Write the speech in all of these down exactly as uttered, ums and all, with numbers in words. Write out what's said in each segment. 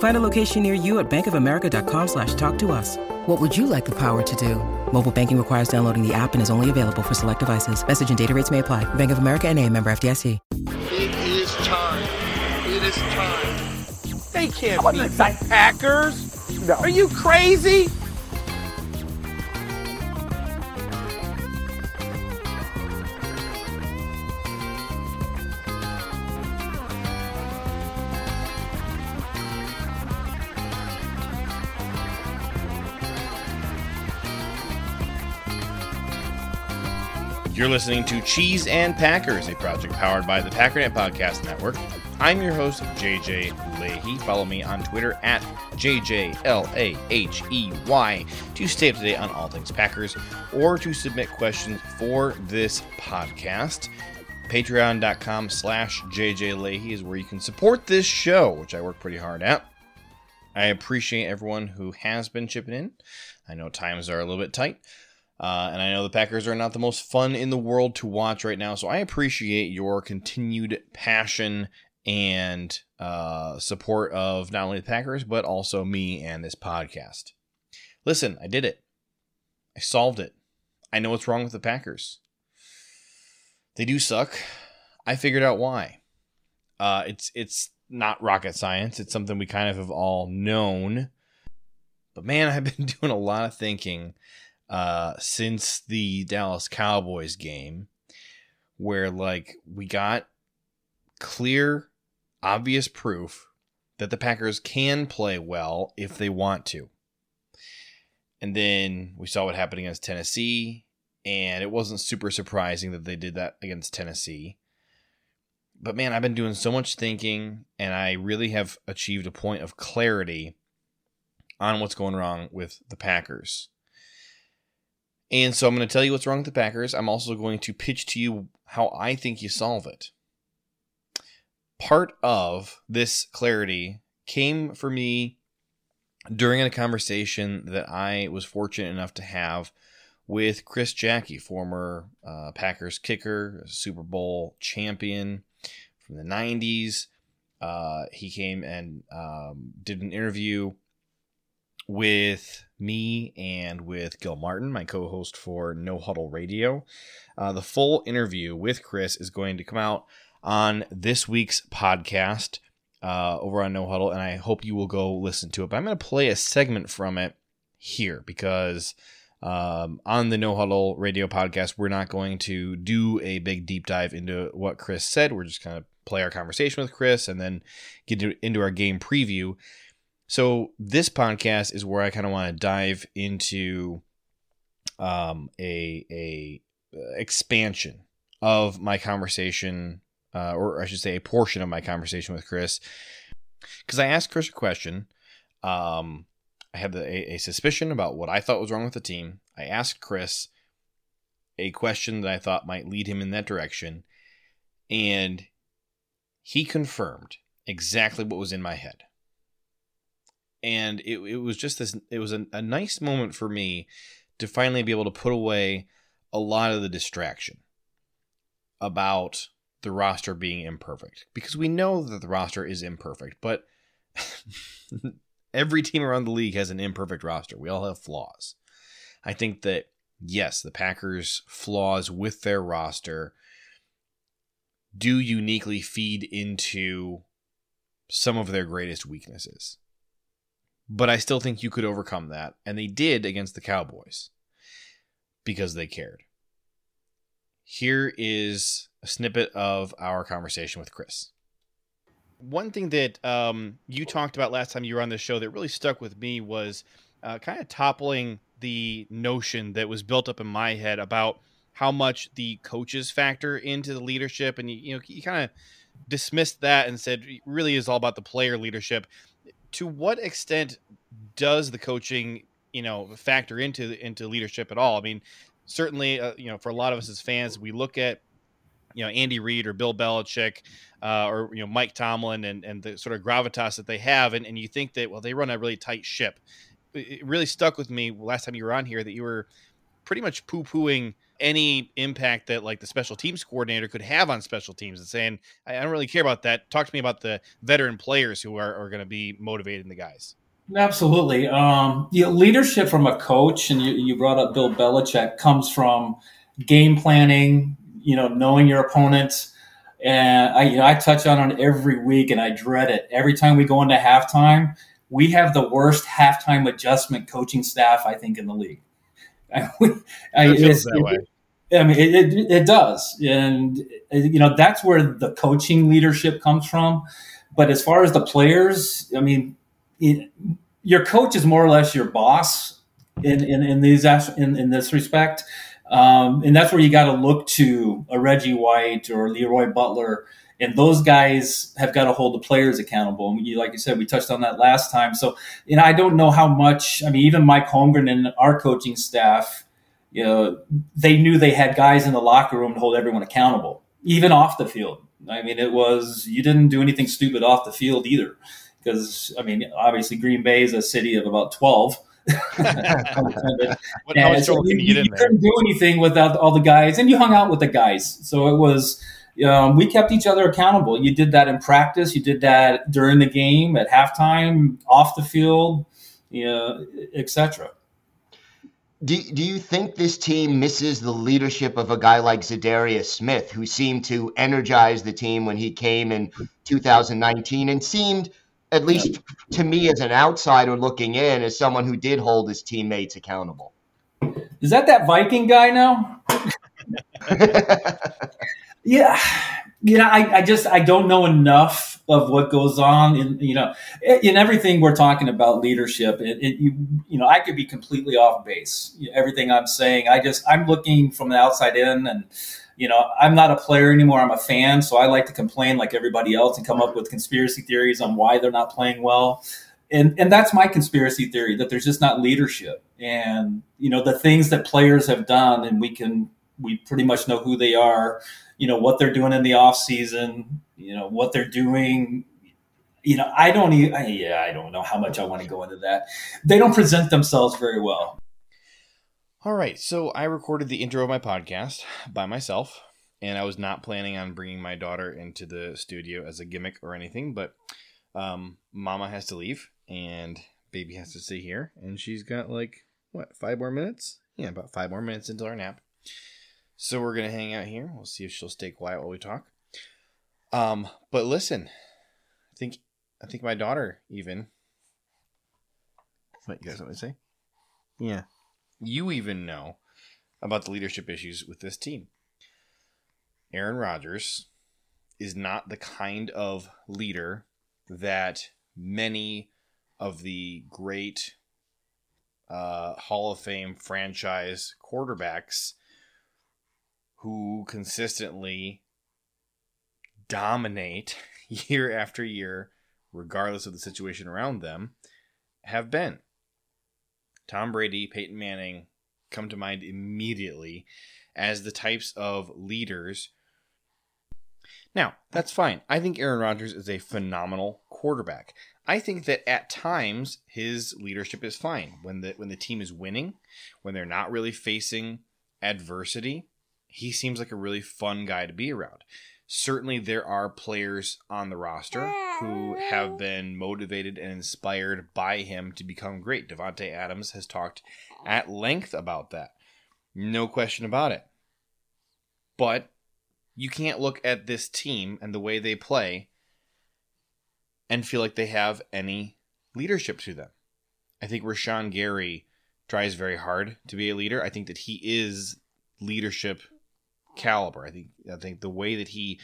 Find a location near you at bankofamerica.com slash talk to us. What would you like the power to do? Mobile banking requires downloading the app and is only available for select devices. Message and data rates may apply. Bank of America N A, member F D I C. It is time. It is time. They can't beat the Packers. No. Are you crazy? You're listening to Cheese and Packers, a project powered by the Packernet Podcast Network. I'm your host, J J Leahy. Follow me on Twitter at J J L A H E Y to stay up to date on all things Packers or to submit questions for this podcast. Patreon.com slash JJ Leahy is where you can support this show, which I work pretty hard at. I appreciate everyone who has been chipping in. I know times are a little bit tight. Uh, and I know the Packers are not the most fun in the world to watch right now, so I appreciate your continued passion and uh, support of not only the Packers, but also me and this podcast. Listen, I did it. I solved it. I know what's wrong with the Packers. They do suck. I figured out why. Uh, it's, it's not rocket science. It's something we kind of have all known. But man, I've been doing a lot of thinking Uh, since the Dallas Cowboys game, where like we got clear, obvious proof that the Packers can play well if they want to. And then we saw what happened against Tennessee, and it wasn't super surprising that they did that against Tennessee. But man, I've been doing so much thinking, and I really have achieved a point of clarity on what's going wrong with the Packers. And so I'm going to tell you what's wrong with the Packers. I'm also going to pitch to you how I think you solve it. Part of this clarity came for me during a conversation that I was fortunate enough to have with Chris Jackie, former uh, Packers kicker, Super Bowl champion from the nineties. Uh, he came and um, did an interview with me and with Gil Martin, my co-host for No Huddle Radio. Uh, the full interview with Chris is going to come out on this week's podcast uh, over on No Huddle, and I hope you will go listen to it. But I'm going to play a segment from it here because um, on the No Huddle Radio podcast, we're not going to do a big deep dive into what Chris said. We're just going to play our conversation with Chris and then get into our game preview. So this podcast is where I kind of want to dive into um, a, a expansion of my conversation, uh, or I should say a portion of my conversation with Chris, because I asked Chris a question. Um, I had the, a, a suspicion about what I thought was wrong with the team. I asked Chris a question that I thought might lead him in that direction, and he confirmed exactly what was in my head. And it it was just this, it was a, a nice moment for me to finally be able to put away a lot of the distraction about the roster being imperfect. Because we know that the roster is imperfect, but every team around the league has an imperfect roster. We all have flaws. I think that, yes, the Packers' flaws with their roster do uniquely feed into some of their greatest weaknesses. But I still think you could overcome that. And they did against the Cowboys because they cared. Here is a snippet of our conversation with Chris. One thing that um, you talked about last time you were on this show that really stuck with me was uh, kind of toppling the notion that was built up in my head about how much the coaches factor into the leadership. And, you, you know, you kind of dismissed that and said, it really is all about the player leadership. To what extent does the coaching, you know, factor into, into leadership at all? I mean, certainly, uh, you know, for a lot of us as fans, we look at, you know, Andy Reid or Bill Belichick uh, or, you know, Mike Tomlin and, and the sort of gravitas that they have. And, and you think that, well, they run a really tight ship. It really stuck with me last time you were on here that you were pretty much poo-pooing any impact that like the special teams coordinator could have on special teams and saying, I don't really care about that. Talk to me about the veteran players who are, are going to be motivating the guys. Absolutely. Um, you know, leadership from a coach, and you, you brought up Bill Belichick, comes from game planning, you know, knowing your opponents. And I, you know, I touch on it every week and I dread it. Every time we go into halftime, we have the worst halftime adjustment coaching staff, I think, in the league. I, I, it feels that way. I mean, it, it, it does. And, you know, that's where the coaching leadership comes from. But as far as the players, I mean, it, your coach is more or less your boss in, in, in, these, in, in this respect. Um, and that's where you got to look to a Reggie White or Leroy Butler. And those guys have got to hold the players accountable. And you, like you said, we touched on that last time. So, you know, I don't know how much, I mean, even Mike Holmgren and our coaching staff, you know, they knew they had guys in the locker room to hold everyone accountable, even off the field. I mean, it was, you didn't do anything stupid off the field either. Because, I mean, obviously Green Bay is a city of about twelve. what, and so you you, you couldn't do anything without all the guys, and you hung out with the guys. So it was, um, we kept each other accountable. You did that in practice. You did that during the game, at halftime, off the field, you know, et cetera. Do, do you think this team misses the leadership of a guy like Zadarius Smith, who seemed to energize the team when he came in two thousand nineteen and seemed – at least to me as an outsider looking in, as someone who did hold his teammates accountable. Is that that Viking guy now? yeah. You know, I, I just, I don't know enough of what goes on in, you know, in everything we're talking about leadership. It, it you, you know, I could be completely off base. Everything I'm saying, I just, I'm looking from the outside in, and, you know, I'm not a player anymore. I'm a fan, so I like to complain like everybody else and come up with conspiracy theories on why they're not playing well. And and that's my conspiracy theory, that there's just not leadership. And, you know, the things that players have done, and we can we pretty much know who they are, you know, what they're doing in the off season, you know, what they're doing. You know, I don't even, I, yeah, I don't know how much I want to go into that. They don't present themselves very well. All right, so I recorded the intro of my podcast by myself, and I was not planning on bringing my daughter into the studio as a gimmick or anything, but um, Mama has to leave, and Baby has to sit here, and she's got like, what, five more minutes? Yeah, about five more minutes until our nap. So we're going to hang out here. We'll see if she'll stay quiet while we talk. Um, but listen, I think I think my daughter even, what, you guys want me to say? Yeah. You even know about the leadership issues with this team. Aaron Rodgers is not the kind of leader that many of the great uh, Hall of Fame franchise quarterbacks who consistently dominate year after year, regardless of the situation around them, have been. Tom Brady, Peyton Manning come to mind immediately as the types of leaders. Now, that's fine. I think Aaron Rodgers is a phenomenal quarterback. I think that at times his leadership is fine. When the when the team is winning, when they're not really facing adversity, he seems like a really fun guy to be around. Certainly there are players on the roster who have been motivated and inspired by him to become great. Devontae Adams has talked at length about that. No question about it. But you can't look at this team and the way they play and feel like they have any leadership to them. I think Rashawn Gary tries very hard to be a leader. I think that he is leadership caliber. I think I think the way that he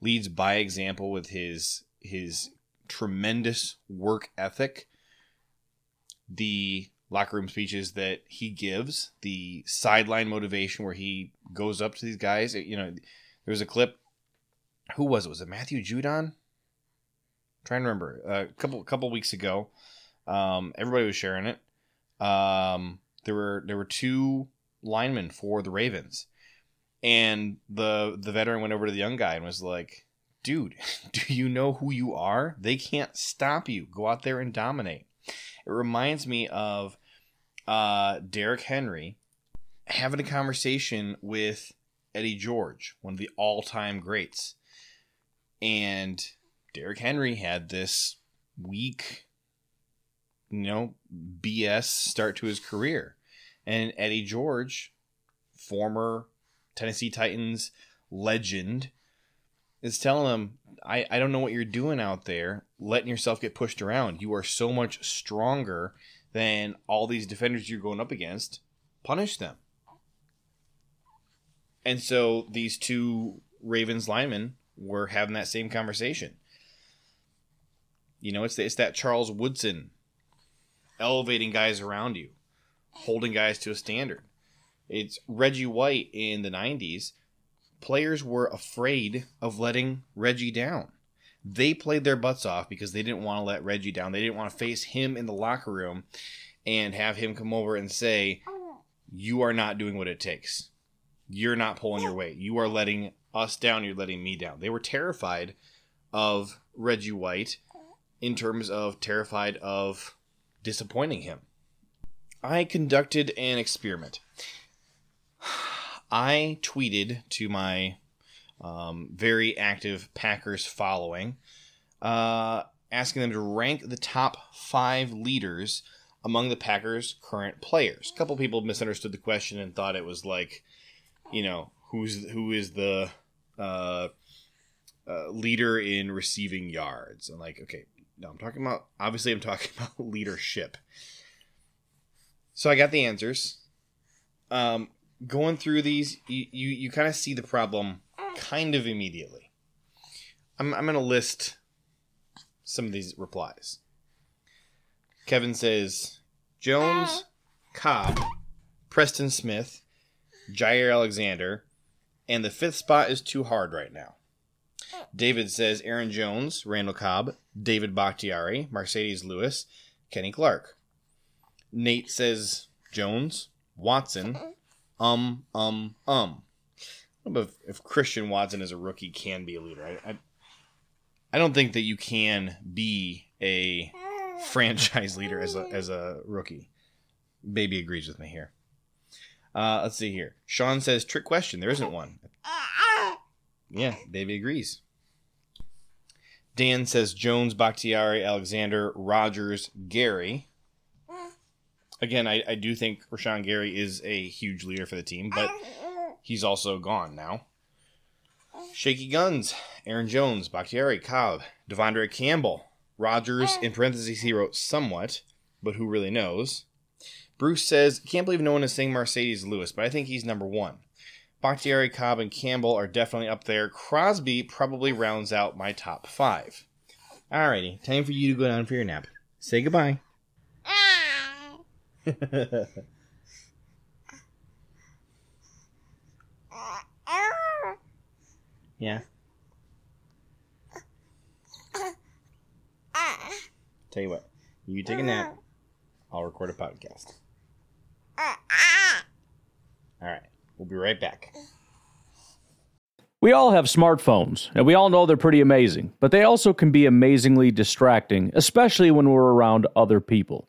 leads by example with his his tremendous work ethic, the locker room speeches that he gives, the sideline motivation where he goes up to these guys. You know, there was a clip. Who was it? Was it Matthew Judon? I'm trying to remember. A couple couple weeks ago, um, everybody was sharing it. Um, there were there were two linemen for the Ravens, and the the veteran went over to the young guy and was like, "Dude, do you know who you are? They can't stop you. Go out there and dominate." It reminds me of uh, Derrick Henry having a conversation with Eddie George, one of the all-time greats. And Derrick Henry had this weak, you know, B S start to his career. And Eddie George, former Tennessee Titans legend, is telling him, I, I don't know what you're doing out there, letting yourself get pushed around. You are so much stronger than all these defenders you're going up against. Punish them. And so these two Ravens linemen were having that same conversation. You know, it's, the, it's that Charles Woodson elevating guys around you, holding guys to a standard. It's Reggie White in the nineties. Players were afraid of letting Reggie down. They played their butts off because they didn't want to let Reggie down. They didn't want to face him in the locker room and have him come over and say, "You are not doing what it takes. You're not pulling your weight. You are letting us down. You're letting me down." They were terrified of Reggie White in terms of terrified of disappointing him. I conducted an experiment. I tweeted to my um, very active Packers following, uh, asking them to rank the top five leaders among the Packers' current players. A couple people misunderstood the question and thought it was like, you know, who's who is the uh, uh, leader in receiving yards? And like, okay, no, I'm talking about, obviously I'm talking about leadership. So I got the answers. Um... Going through these, you, you, you kind of see the problem kind of immediately. I'm, I'm going to list some of these replies. Kevin says, Jones, Cobb, Preston Smith, Jair Alexander, and the fifth spot is too hard right now. David says, Aaron Jones, Randall Cobb, David Bakhtiari, Mercedes Lewis, Kenny Clark. Nate says, Jones, Watson, Um, um, um. I don't know if, if Christian Watson as a rookie can be a leader. I, I, I don't think that you can be a franchise leader as a, as a rookie. Baby agrees with me here. Uh, let's see here. Sean says, trick question. There isn't one. Yeah, Baby agrees. Dan says, Jones, Bakhtiari, Alexander, Rodgers, Gary. Again, I, I do think Rashawn Gary is a huge leader for the team, but he's also gone now. Shaky Guns, Aaron Jones, Bakhtiari, Cobb, Devondre Campbell, Rodgers, in parentheses he wrote somewhat, but who really knows. Bruce says, can't believe no one is saying Mercedes Lewis, but I think he's number one. Bakhtiari, Cobb, and Campbell are definitely up there. Crosby probably rounds out my top five. Alrighty, time for you to go down for your nap. Say goodbye. Yeah. Tell you what, you take a nap, I'll record a podcast. Alright, we'll be right back. We all have smartphones, and we all know they're pretty amazing, but they also can be amazingly distracting, especially when we're around other people.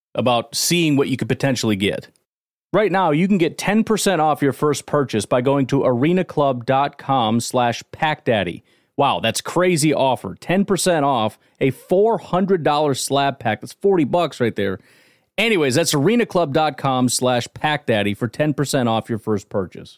about seeing what you could potentially get. Right now, you can get ten percent off your first purchase by going to arena club dot com slash pack daddy. Wow, that's crazy offer. ten percent off a four hundred dollars slab pack. That's forty bucks right there. Anyways, that's arena club dot com slash pack daddy for ten percent off your first purchase.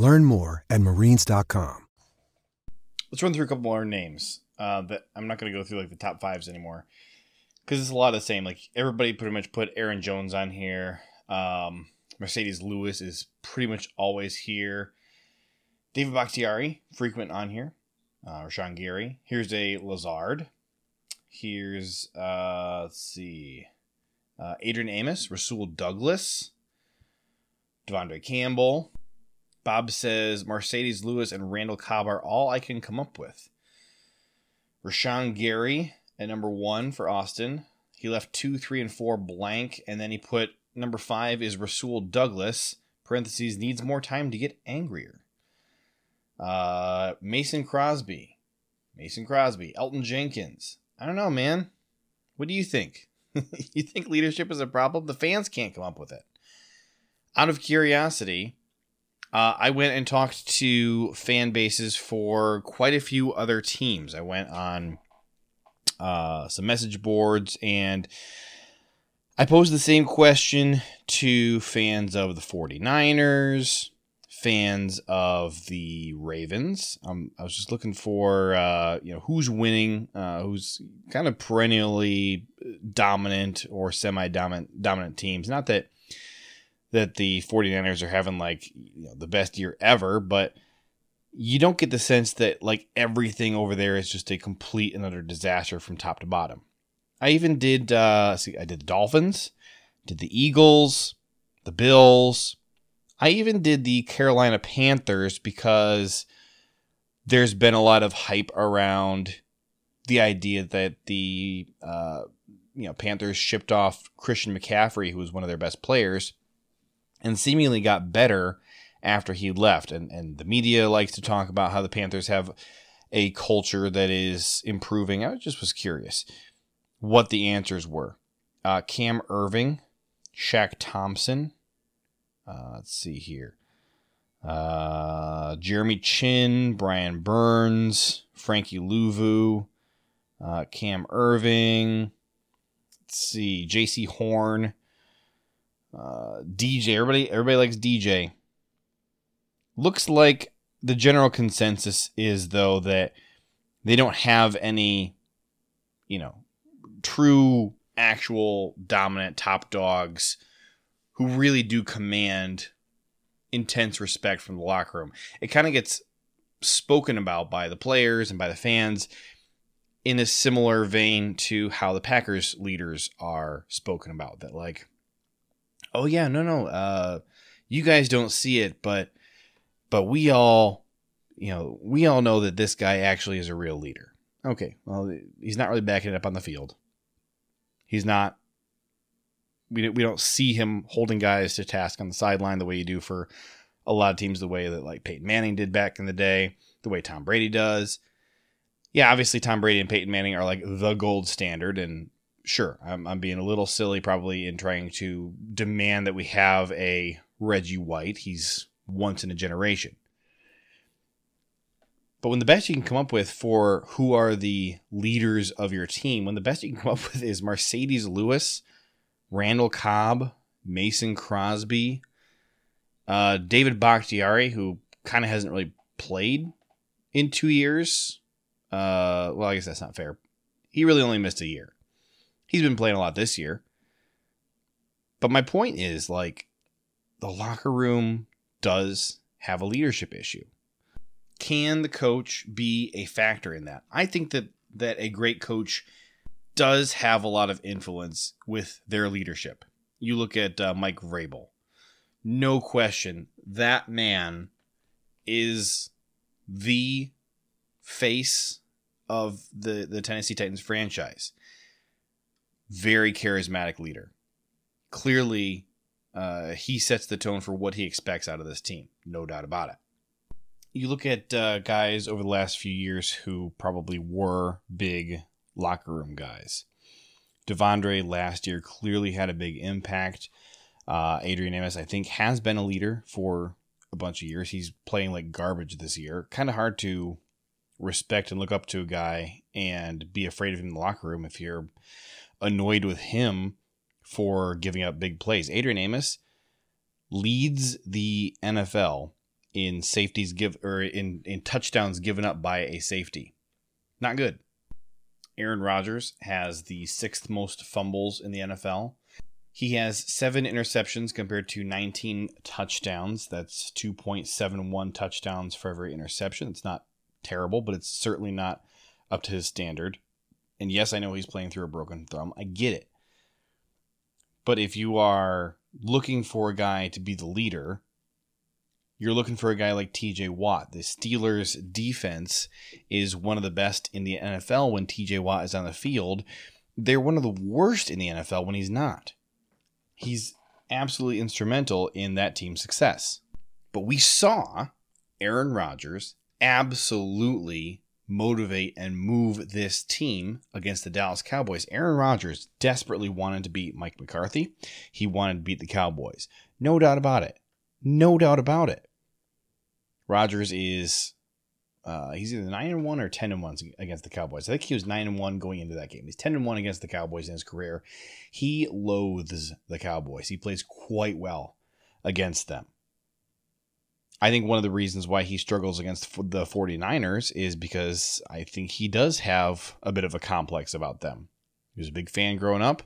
Learn more at marines dot com. Let's run through a couple more names. Uh, that I'm not going to go through like the top fives anymore because it's a lot of the same. Like everybody pretty much put Aaron Jones on here. Um, Mercedes Lewis is pretty much always here. David Bakhtiari, frequent on here. Uh, Rashawn Gary. Here's a Lazard. Here's, uh, let's see, uh, Adrian Amos, Rasul Douglas, Devondre Campbell. Bob says Mercedes Lewis and Randall Cobb are all I can come up with. Rashawn Gary at number one for Austin. He left two, three, and four blank, and then he put number five is Rasul Douglas, parentheses, needs more time to get angrier. Uh, Mason Crosby. Mason Crosby. Elton Jenkins. I don't know, man. What do you think? You think leadership is a problem? The fans can't come up with it. Out of curiosity, Uh, I went and talked to fan bases for quite a few other teams. I went on uh, some message boards, and I posed the same question to fans of the forty-niners, fans of the Ravens. Um, I was just looking for uh, you know who's winning, uh, who's kind of perennially dominant or semi-dominant dominant teams. Not that... that the forty-niners are having, like, you know, the best year ever, but you don't get the sense that, like, everything over there is just a complete and utter disaster from top to bottom. I even did, uh, see, I did the Dolphins, did the Eagles, the Bills. I even did the Carolina Panthers because there's been a lot of hype around the idea that the, uh, you know, Panthers shipped off Christian McCaffrey, who was one of their best players, and seemingly got better after he left. And and the media likes to talk about how the Panthers have a culture that is improving. I just was curious what the answers were. Uh, Cam Irving, Shaq Thompson. Uh, let's see here. Uh, Jeremy Chin, Brian Burns, Frankie Louvu, uh, Cam Irving. Let's see, J C Horn. Uh, D J, everybody, everybody likes D J. Looks like the general consensus is, though, that they don't have any, you know, true, actual, dominant top dogs who really do command intense respect from the locker room. It kind of gets spoken about by the players and by the fans in a similar vein to how the Packers leaders are spoken about, that, like, oh yeah, no, no, uh, you guys don't see it, but, but we all, you know, we all know that this guy actually is a real leader. Okay. Well, he's not really backing it up on the field. He's not, we, we don't see him holding guys to task on the sideline the way you do for a lot of teams, the way that like Peyton Manning did back in the day, the way Tom Brady does. yeah, obviously Tom Brady and Peyton Manning are like the gold standard, and sure, I'm, I'm being a little silly probably in trying to demand that we have a Reggie White. He's once in a generation. But when the best you can come up with for who are the leaders of your team, when the best you can come up with is Mercedes Lewis, Randall Cobb, Mason Crosby, uh, David Bakhtiari, who kind of hasn't really played in two years. Uh, well, I guess that's not fair. He really only missed a year. He's been playing a lot this year. But my point is, like, the locker room does have a leadership issue. Can the coach be a factor in that? I think that that a great coach does have a lot of influence with their leadership. You look at uh, Mike Vrabel. No question, that man is the face of the, the Tennessee Titans franchise. Very charismatic leader. Clearly, uh, he sets the tone for what he expects out of this team. No doubt about it. You look at uh, guys over the last few years who probably were big locker room guys. Devondre last year clearly had a big impact. Uh, Adrian Amos, I think, has been a leader for a bunch of years. He's playing like garbage this year. Kind of hard to respect and look up to a guy and be afraid of him in the locker room if you're annoyed with him for giving up big plays. Adrian Amos leads the N F L in safeties give or in, in touchdowns given up by a safety. Not good. Aaron Rodgers has the sixth most fumbles in the N F L. He has seven interceptions compared to nineteen touchdowns. That's two point seven one touchdowns for every interception. It's not terrible, but it's certainly not up to his standard. And yes, I know he's playing through a broken thumb. I get it. But if you are looking for a guy to be the leader, you're looking for a guy like T J Watt. The Steelers' defense is one of the best in the N F L when T J Watt is on the field. They're one of the worst in the N F L when he's not. He's absolutely instrumental in that team's success. But we saw Aaron Rodgers absolutely motivate and move this team against the Dallas Cowboys. Aaron Rodgers desperately wanted to beat Mike McCarthy. He wanted to beat the Cowboys. No doubt about it. No doubt about it. Rodgers is uh, he's either nine and one or ten and one against the Cowboys. I think he was nine and one going into that game. He's ten and one against the Cowboys in his career. He loathes the Cowboys. He plays quite well against them. I think one of the reasons why he struggles against the 49ers is because I think he does have a bit of a complex about them. He was a big fan growing up.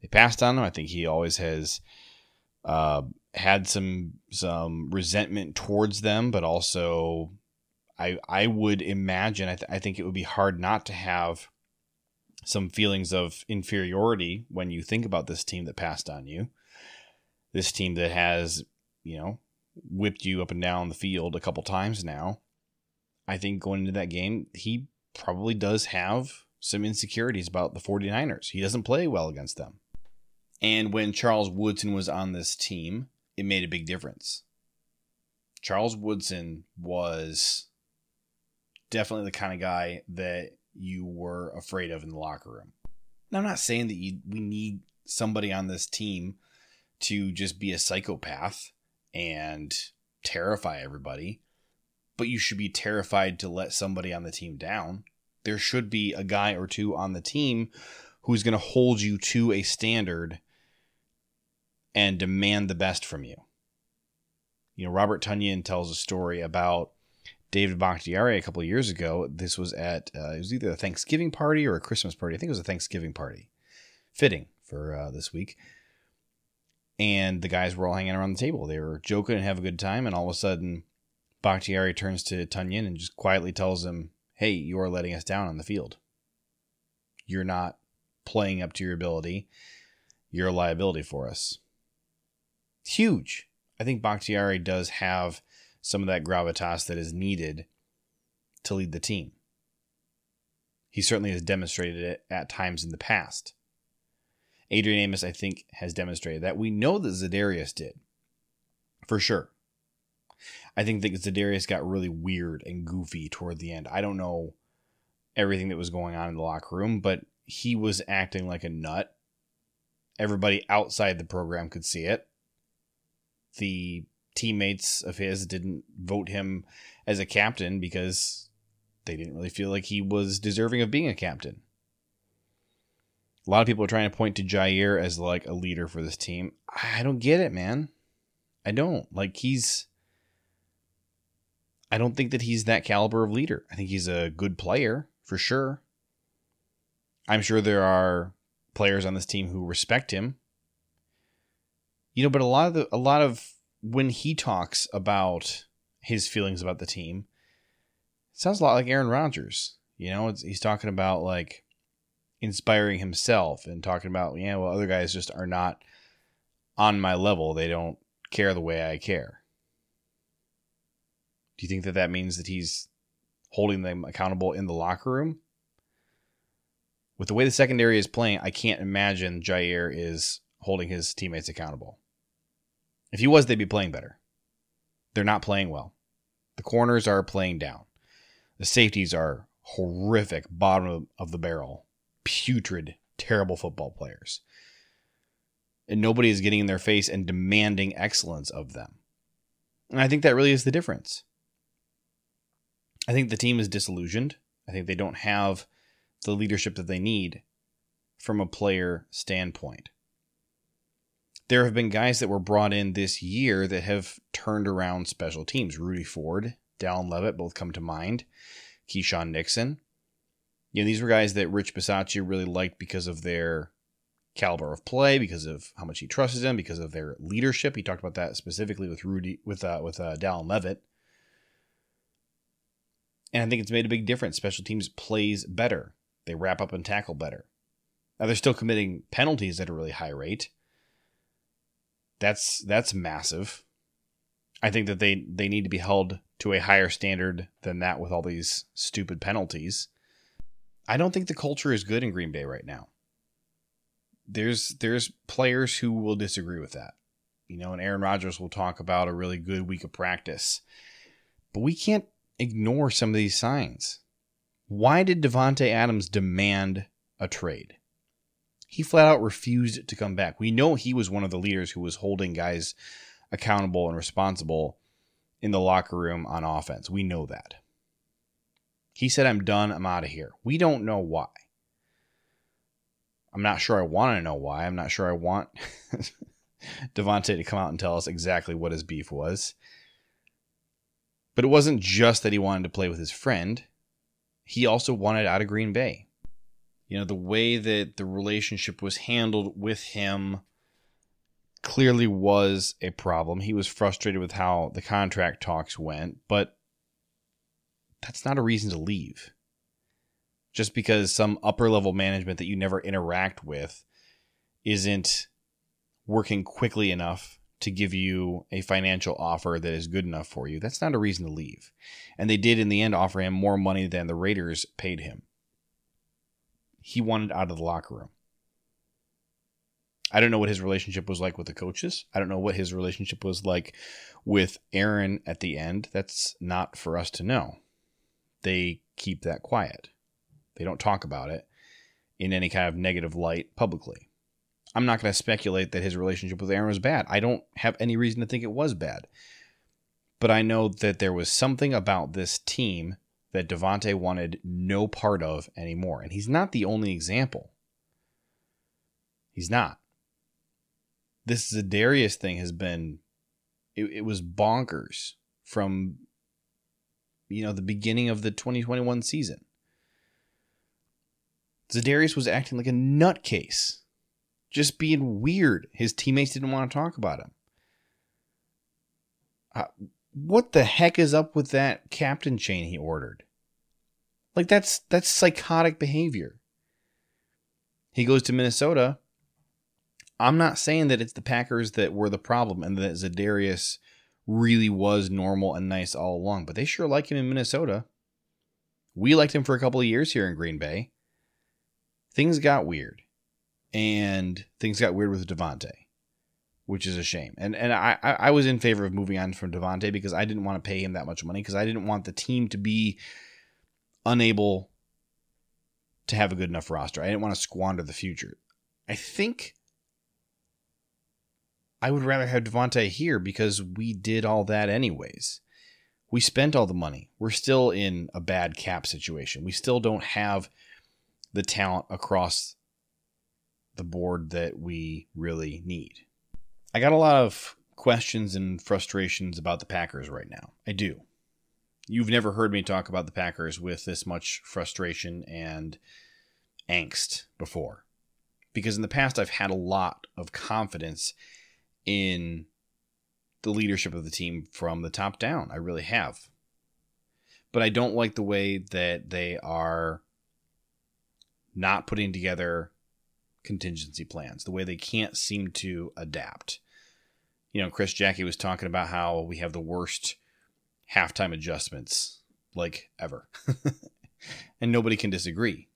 They passed on him. I think he always has uh, had some some resentment towards them, but also I I would imagine, I, th- I think it would be hard not to have some feelings of inferiority when you think about this team that passed on you. This team that has, you know, whipped you up and down the field a couple times now. I think going into that game, he probably does have some insecurities about the 49ers. He doesn't play well against them. And when Charles Woodson was on this team, it made a big difference. Charles Woodson was definitely the kind of guy that you were afraid of in the locker room. Now, I'm not saying that you, we need somebody on this team to just be a psychopath and terrify everybody, but you should be terrified to let somebody on the team down. There should be a guy or two on the team who's going to hold you to a standard and demand the best from you. You know, Robert Tunyon tells a story about David Bakhtiari a couple of years ago. This was at, uh, it was either a Thanksgiving party or a Christmas party. I think it was a Thanksgiving party. Fitting for uh, this week. And the guys were all hanging around the table. They were joking and having a good time. And all of a sudden, Bakhtiari turns to Tunyon and just quietly tells him, hey, you are letting us down on the field. You're not playing up to your ability. You're a liability for us. Huge. I think Bakhtiari does have some of that gravitas that is needed to lead the team. He certainly has demonstrated it at times in the past. Adrian Amos, I think, has demonstrated that. We know that Zadarius did, for sure. I think that Zadarius got really weird and goofy toward the end. I don't know everything that was going on in the locker room, but he was acting like a nut. Everybody outside the program could see it. The teammates of his didn't vote him as a captain because they didn't really feel like he was deserving of being a captain. A lot of people are trying to point to Jair as like a leader for this team. I don't get it, man. I don't. Like he's... I don't think that he's that caliber of leader. I think he's a good player, for sure. I'm sure there are players on this team who respect him. You know, but a lot of the, a lot of when he talks about his feelings about the team, it sounds a lot like Aaron Rodgers. You know, it's, he's talking about like inspiring himself and talking about, yeah, well, other guys just are not on my level. They don't care the way I care. Do you think that that means that he's holding them accountable in the locker room? With the way the secondary is playing, I can't imagine Jair is holding his teammates accountable. If he was, they'd be playing better. They're not playing well. The corners are playing down. The safeties are horrific, bottom of the barrel, putrid, terrible football players. And nobody is getting in their face and demanding excellence of them. And I think that really is the difference. I think the team is disillusioned. I think they don't have the leadership that they need from a player standpoint. There have been guys that were brought in this year that have turned around special teams. Rudy Ford, Dallin Leavitt both come to mind. Keyshawn Nixon. You know, these were guys that Rich Bisaccia really liked because of their caliber of play, because of how much he trusted them, because of their leadership. He talked about that specifically with Rudy, with uh, with uh, Dallin Leavitt. And I think it's made a big difference. Special teams plays better. They wrap up and tackle better. Now, they're still committing penalties at a really high rate. That's that's massive. I think that they, they need to be held to a higher standard than that with all these stupid penalties. I don't think the culture is good in Green Bay right now. There's there's players who will disagree with that. You know, and Aaron Rodgers will talk about a really good week of practice. But we can't ignore some of these signs. Why did Devontae Adams demand a trade? He flat out refused to come back. We know he was one of the leaders who was holding guys accountable and responsible in the locker room on offense. We know that. He said, I'm done. I'm out of here. We don't know why. I'm not sure I want to know why. I'm not sure I want Devontae to come out and tell us exactly what his beef was. But it wasn't just that he wanted to play with his friend. He also wanted out of Green Bay. You know, the way that the relationship was handled with him clearly was a problem. He was frustrated with how the contract talks went, but that's not a reason to leave. Just because some upper level management that you never interact with isn't working quickly enough to give you a financial offer that is good enough for you, that's not a reason to leave. And they did, in the end, offer him more money than the Raiders paid him. He wanted out of the locker room. I don't know what his relationship was like with the coaches. I don't know what his relationship was like with Aaron at the end. That's not for us to know. They keep that quiet. They don't talk about it in any kind of negative light publicly. I'm not going to speculate that his relationship with Aaron was bad. I don't have any reason to think it was bad. But I know that there was something about this team that Devontae wanted no part of anymore. And he's not the only example. He's not. This Zadarius thing has been, it, it was bonkers from, you know, the beginning of the twenty twenty-one season. Zadarius was acting like a nutcase. Just being weird. His teammates didn't want to talk about him. Uh, what the heck is up with that captain chain he ordered? Like, that's that's psychotic behavior. He goes to Minnesota. I'm not saying that it's the Packers that were the problem and that Zadarius really was normal and nice all along, but they sure like him in Minnesota. We liked him for a couple of years here in Green Bay. Things got weird. And things got weird with Devontae, which is a shame. And and I, I was in favor of moving on from Devontae because I didn't want to pay him that much money because I didn't want the team to be unable to have a good enough roster. I didn't want to squander the future. I think I would rather have Devontae here because we did all that anyways. We spent all the money. We're still in a bad cap situation. We still don't have the talent across the board that we really need. I got a lot of questions and frustrations about the Packers right now. I do. You've never heard me talk about the Packers with this much frustration and angst before. Because in the past, I've had a lot of confidence in the leadership of the team from the top down. I really have. But I don't like the way that they are not putting together contingency plans, the way they can't seem to adapt. You know, Chris Jackie was talking about how we have the worst halftime adjustments, like, ever. And nobody can disagree.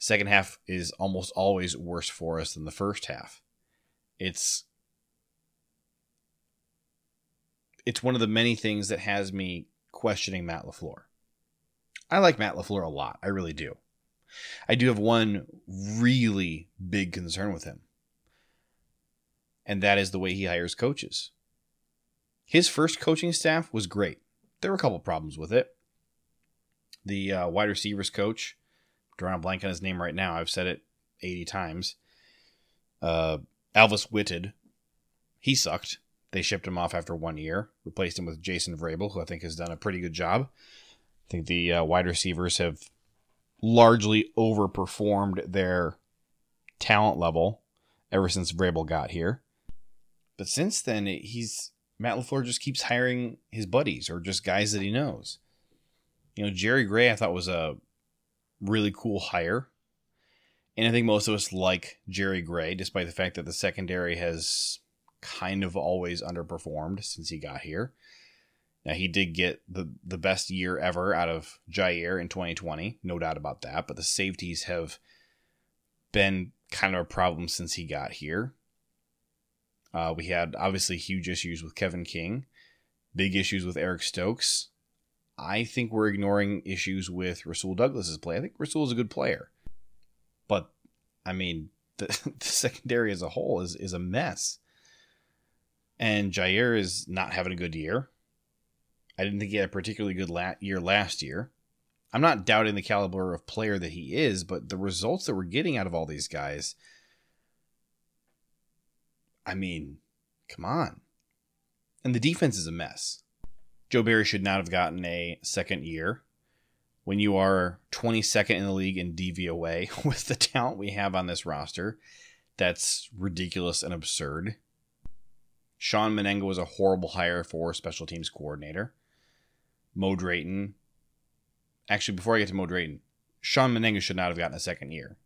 Second half is almost always worse for us than the first half. It's It's one of the many things that has me questioning Matt LaFleur. I like Matt LaFleur a lot. I really do. I do have one really big concern with him. And that is the way he hires coaches. His first coaching staff was great. There were a couple problems with it. The uh, wide receivers coach, drawing a blank on his name right now. I've said it eighty times. Uh, Alvis Witted. He sucked. They shipped him off after one year, replaced him with Jason Vrabel, who I think has done a pretty good job. I think the uh, wide receivers have largely overperformed their talent level ever since Vrabel got here. But since then, he's Matt LaFleur just keeps hiring his buddies or just guys that he knows. You know, Jerry Gray I thought was a really cool hire. And I think most of us like Jerry Gray, despite the fact that the secondary has kind of always underperformed since he got here. Now, he did get the, the best year ever out of Jair in twenty twenty. No doubt about that. But the safeties have been kind of a problem since he got here. Uh, we had, obviously, huge issues with Kevin King. Big issues with Eric Stokes. I think we're ignoring issues with Rasul Douglas's play. I think Rasul's a good player. But, I mean, the, the secondary as a whole is, is a mess. And Jair is not having a good year. I didn't think he had a particularly good la- year last year. I'm not doubting the caliber of player that he is, but the results that we're getting out of all these guys, I mean, come on. And the defense is a mess. Joe Barry should not have gotten a second year. When you are twenty-second in the league in D V O A with the talent we have on this roster, that's ridiculous and absurd. Sean Menenga was a horrible hire for special teams coordinator. Mo Drayton. Actually, before I get to Mo Drayton, Sean Menenga should not have gotten a second year.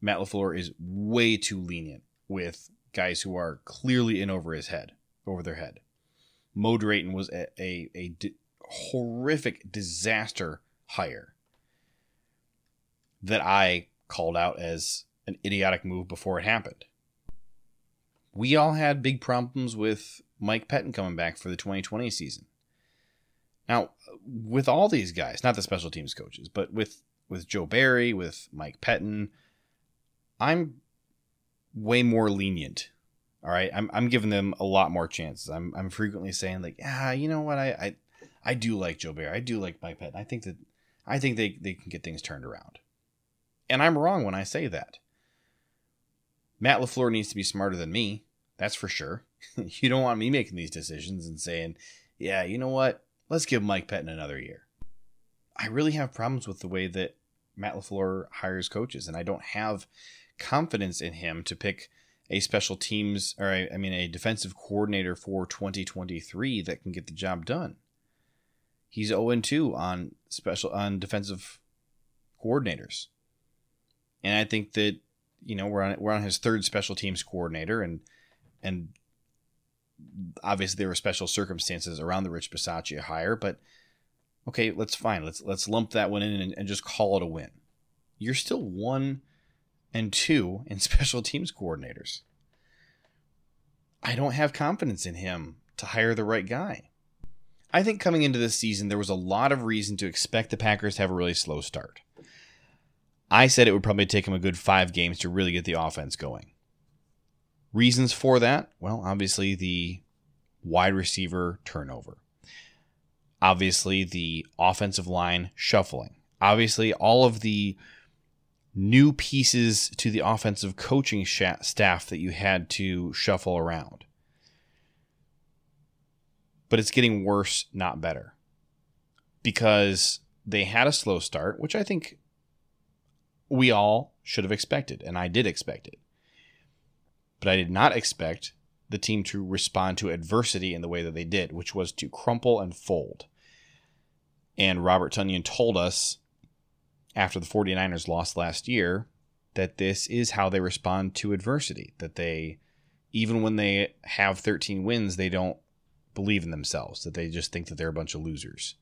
Matt LaFleur is way too lenient with guys who are clearly in over his head, over their head. Mo Drayton was a, a, a di- horrific disaster hire that I called out as an idiotic move before it happened. We all had big problems with Mike Pettin coming back for the twenty twenty season. Now, with all these guys, not the special teams coaches, but with, with Joe Barry, with Mike Pettin, I'm way more lenient. All right. I'm I'm giving them a lot more chances. I'm I'm frequently saying, like, ah, you know what, I I, I do like Joe Barry. I do like Mike Pettin. I think that I think they, they can get things turned around. And I'm wrong when I say that. Matt LaFleur needs to be smarter than me. That's for sure. You don't want me making these decisions and saying, yeah, you know what? Let's give Mike Pettin another year. I really have problems with the way that Matt LaFleur hires coaches, and I don't have confidence in him to pick a special teams, or I, I mean a defensive coordinator for twenty twenty-three that can get the job done. He's oh and two on special on defensive coordinators. And I think that, you know, we're on we're on his third special teams coordinator, and and obviously there were special circumstances around the Rich Bisaccia hire, but okay, let's fine, let's let's lump that one in and, and just call it a win. You're still one and two in special teams coordinators. I don't have confidence in him to hire the right guy. I think coming into this season, there was a lot of reason to expect the Packers to have a really slow start. I said it would probably take him a good five games to really get the offense going. Reasons for that? Well, obviously the wide receiver turnover. Obviously the offensive line shuffling. Obviously all of the new pieces to the offensive coaching staff that you had to shuffle around. But it's getting worse, not better. Because they had a slow start, which I think we all should have expected, and I did expect it. But I did not expect the team to respond to adversity in the way that they did, which was to crumple and fold. And Robert Tonyan told us after the 49ers lost last year that this is how they respond to adversity, that they, even when they have thirteen wins, they don't believe in themselves, that they just think that they're a bunch of losers.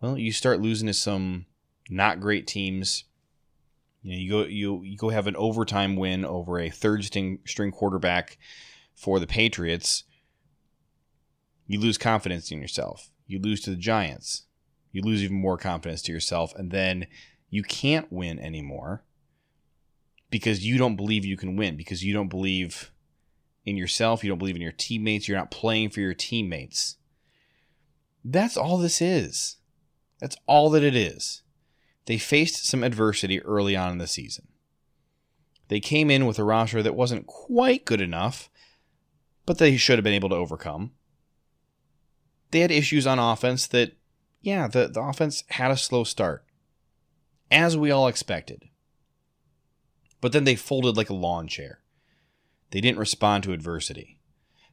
Well, you start losing to some not great teams. You know, you go you you go have an overtime win over a third string, string quarterback for the Patriots. You lose confidence in yourself. You lose to the Giants. You lose even more confidence to yourself, and then you can't win anymore because you don't believe you can win, because you don't believe in yourself, you don't believe in your teammates, you're not playing for your teammates. That's all this is. That's all that it is. They faced some adversity early on in the season. They came in with a roster that wasn't quite good enough, but they should have been able to overcome. They had issues on offense that, yeah, the, the offense had a slow start, as we all expected. But then they folded like a lawn chair. They didn't respond to adversity.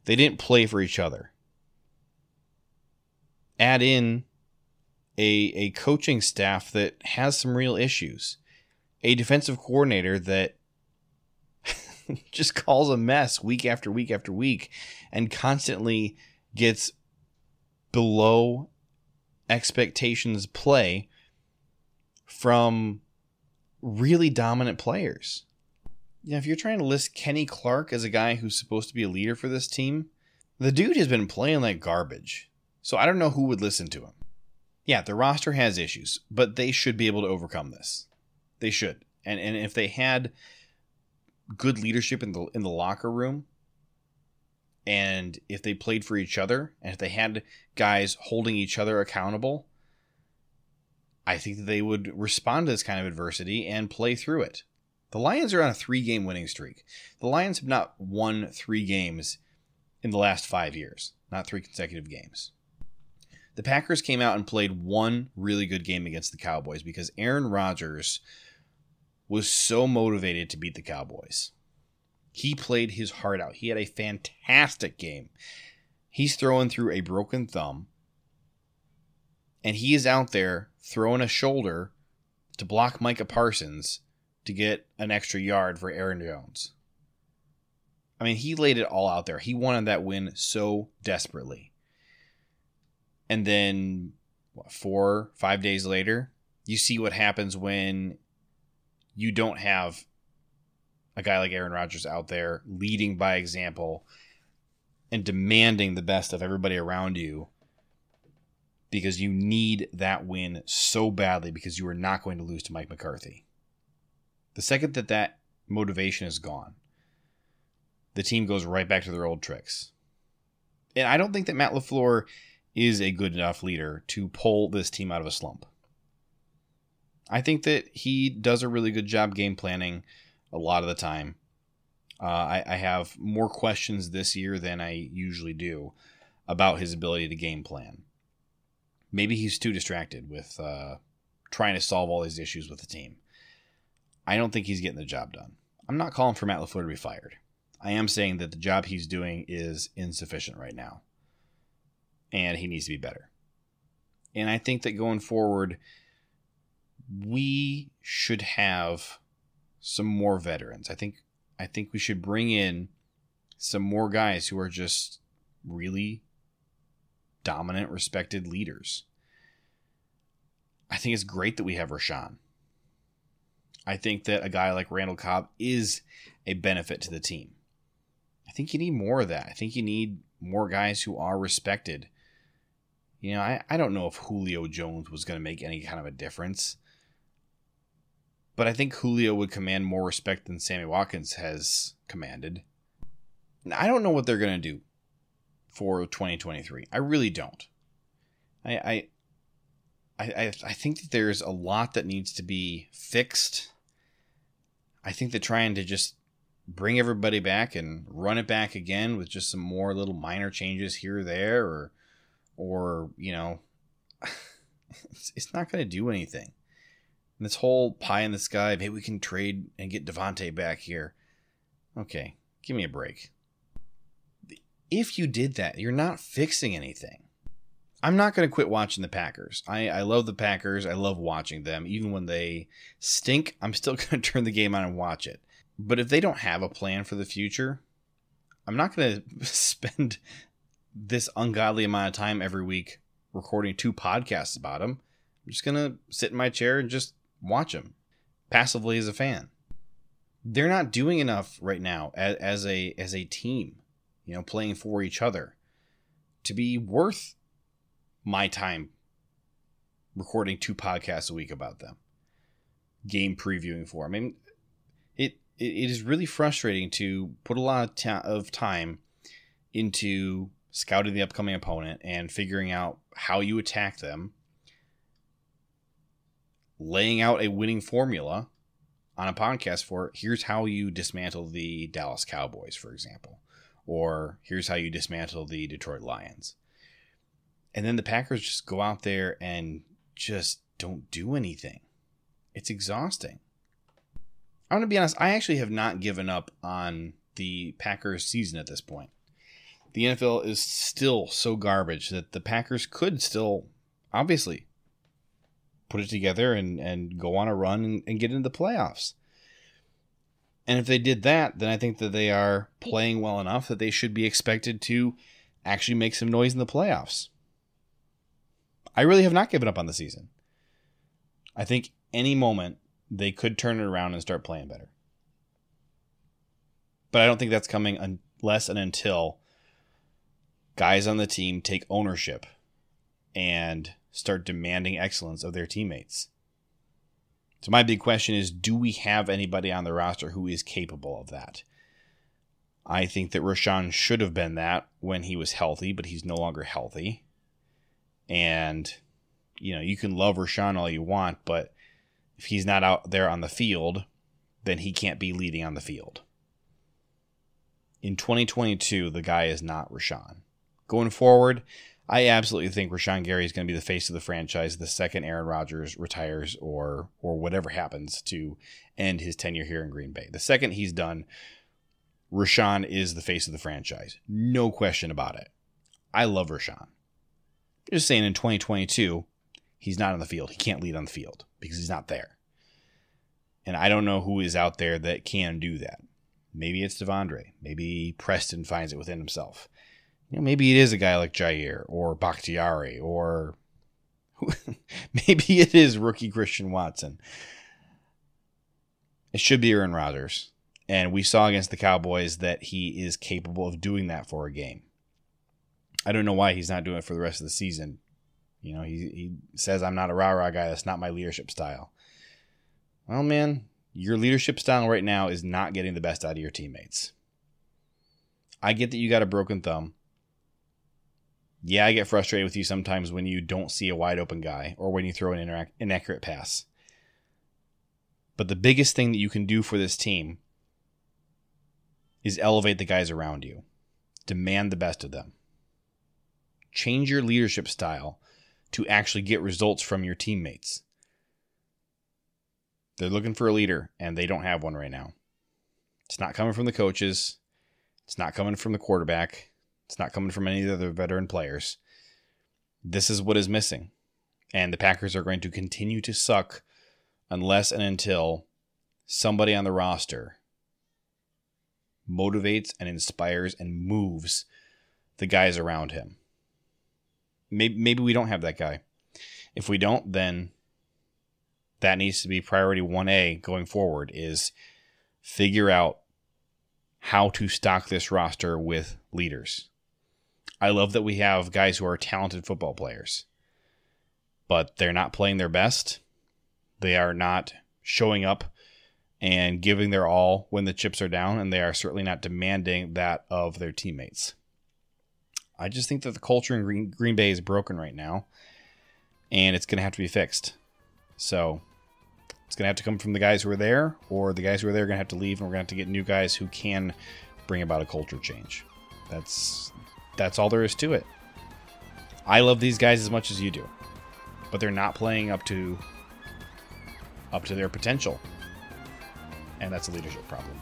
They didn't play for each other. Add in A, a coaching staff that has some real issues, a defensive coordinator that just calls a mess week after week after week and constantly gets below expectations play from really dominant players. Yeah, you know, if you're trying to list Kenny Clark as a guy who's supposed to be a leader for this team, the dude has been playing like garbage. So I don't know who would listen to him. Yeah, the roster has issues, but they should be able to overcome this. They should. And and if they had good leadership in the in the locker room, and if they played for each other, and if they had guys holding each other accountable, I think that they would respond to this kind of adversity and play through it. The Lions are on a three-game winning streak. The Lions have not won three games in the last five years, not three consecutive games. The Packers came out and played one really good game against the Cowboys because Aaron Rodgers was so motivated to beat the Cowboys. He played his heart out. He had a fantastic game. He's throwing through a broken thumb, and he is out there throwing a shoulder to block Micah Parsons to get an extra yard for Aaron Jones. I mean, he laid it all out there. He wanted that win so desperately. And then what, four, five days later, you see what happens when you don't have a guy like Aaron Rodgers out there leading by example and demanding the best of everybody around you because you need that win so badly because you are not going to lose to Mike McCarthy. The second that that motivation is gone, the team goes right back to their old tricks. And I don't think that Matt LaFleur is a good enough leader to pull this team out of a slump. I think that he does a really good job game planning a lot of the time. Uh, I, I have more questions this year than I usually do about his ability to game plan. Maybe he's too distracted with uh, trying to solve all these issues with the team. I don't think he's getting the job done. I'm not calling for Matt LaFleur to be fired. I am saying that the job he's doing is insufficient right now. And he needs to be better. And I think that going forward, we should have some more veterans. I think I think we should bring in some more guys who are just really dominant, respected leaders. I think it's great that we have Rashawn. I think that a guy like Randall Cobb is a benefit to the team. I think you need more of that. I think you need more guys who are respected. You know, I, I don't know if Julio Jones was going to make any kind of a difference. But I think Julio would command more respect than Sammy Watkins has commanded. And I don't know what they're going to do for twenty twenty-three. I really don't. I, I I I think that there's a lot that needs to be fixed. I think they're trying to just bring everybody back and run it back again with just some more little minor changes here or there, or, or you know, it's, it's not going to do anything. And this whole pie in the sky, hey, we can trade and get Devontae back here. Okay, give me a break. If you did that, you're not fixing anything. I'm not going to quit watching the Packers. I, I love the Packers. I love watching them. Even when they stink, I'm still going to turn the game on and watch it. But if they don't have a plan for the future, I'm not going to spend this ungodly amount of time every week recording two podcasts about them. I'm just going to sit in my chair and just watch them passively as a fan. They're not doing enough right now as, as a as a team, you know, playing for each other to be worth my time recording two podcasts a week about them, game previewing for them. I mean, it, it is really frustrating to put a lot of, ta- of time into scouting the upcoming opponent and figuring out how you attack them, laying out a winning formula on a podcast for here's how you dismantle the Dallas Cowboys, for example, or here's how you dismantle the Detroit Lions. And then the Packers just go out there and just don't do anything. It's exhausting. I'm going to be honest. I actually have not given up on the Packers season at this point. The N F L is still so garbage that the Packers could still obviously put it together and, and go on a run and, and get into the playoffs. And if they did that, then I think that they are playing well enough that they should be expected to actually make some noise in the playoffs. I really have not given up on the season. I think any moment they could turn it around and start playing better. But I don't think that's coming unless and until guys on the team take ownership and start demanding excellence of their teammates. So my big question is, do we have anybody on the roster who is capable of that? I think that Rashawn should have been that when he was healthy, but he's no longer healthy. And, you know, you can love Rashawn all you want, but if he's not out there on the field, then he can't be leading on the field. In twenty twenty-two, the guy is not Rashawn. Going forward, I absolutely think Rashawn Gary is going to be the face of the franchise the second Aaron Rodgers retires or or whatever happens to end his tenure here in Green Bay. The second he's done, Rashawn is the face of the franchise. No question about it. I love Rashawn. Just saying, in twenty twenty-two, he's not on the field. He can't lead on the field because he's not there. And I don't know who is out there that can do that. Maybe it's Devondre. Maybe Preston finds it within himself. You know, maybe it is a guy like Jair or Bakhtiari, or maybe it is rookie Christian Watson. It should be Aaron Rodgers. And we saw against the Cowboys that he is capable of doing that for a game. I don't know why he's not doing it for the rest of the season. You know, he he says, I'm not a rah-rah guy. That's not my leadership style. Well, man, your leadership style right now is not getting the best out of your teammates. I get that you got a broken thumb. Yeah, I get frustrated with you sometimes when you don't see a wide open guy or when you throw an inaccurate pass. But the biggest thing that you can do for this team is elevate the guys around you. Demand the best of them. Change your leadership style to actually get results from your teammates. They're looking for a leader, and they don't have one right now. It's not coming from the coaches. It's not coming from the quarterback. It's not coming from any of the other veteran players. This is what is missing. And the Packers are going to continue to suck unless and until somebody on the roster motivates and inspires and moves the guys around him. Maybe maybe we don't have that guy. If we don't, then that needs to be priority one A going forward, is figure out how to stock this roster with leaders. I love that we have guys who are talented football players, but they're not playing their best. They are not showing up and giving their all when the chips are down, and they are certainly not demanding that of their teammates. I just think that the culture in Green, Green Bay is broken right now, and it's going to have to be fixed. So it's going to have to come from the guys who are there, or the guys who are there are going to have to leave, and we're going to have to get new guys who can bring about a culture change. That's that's all there is to it. I love these guys as much as you do, but they're not playing up to up to their potential. And that's a leadership problem.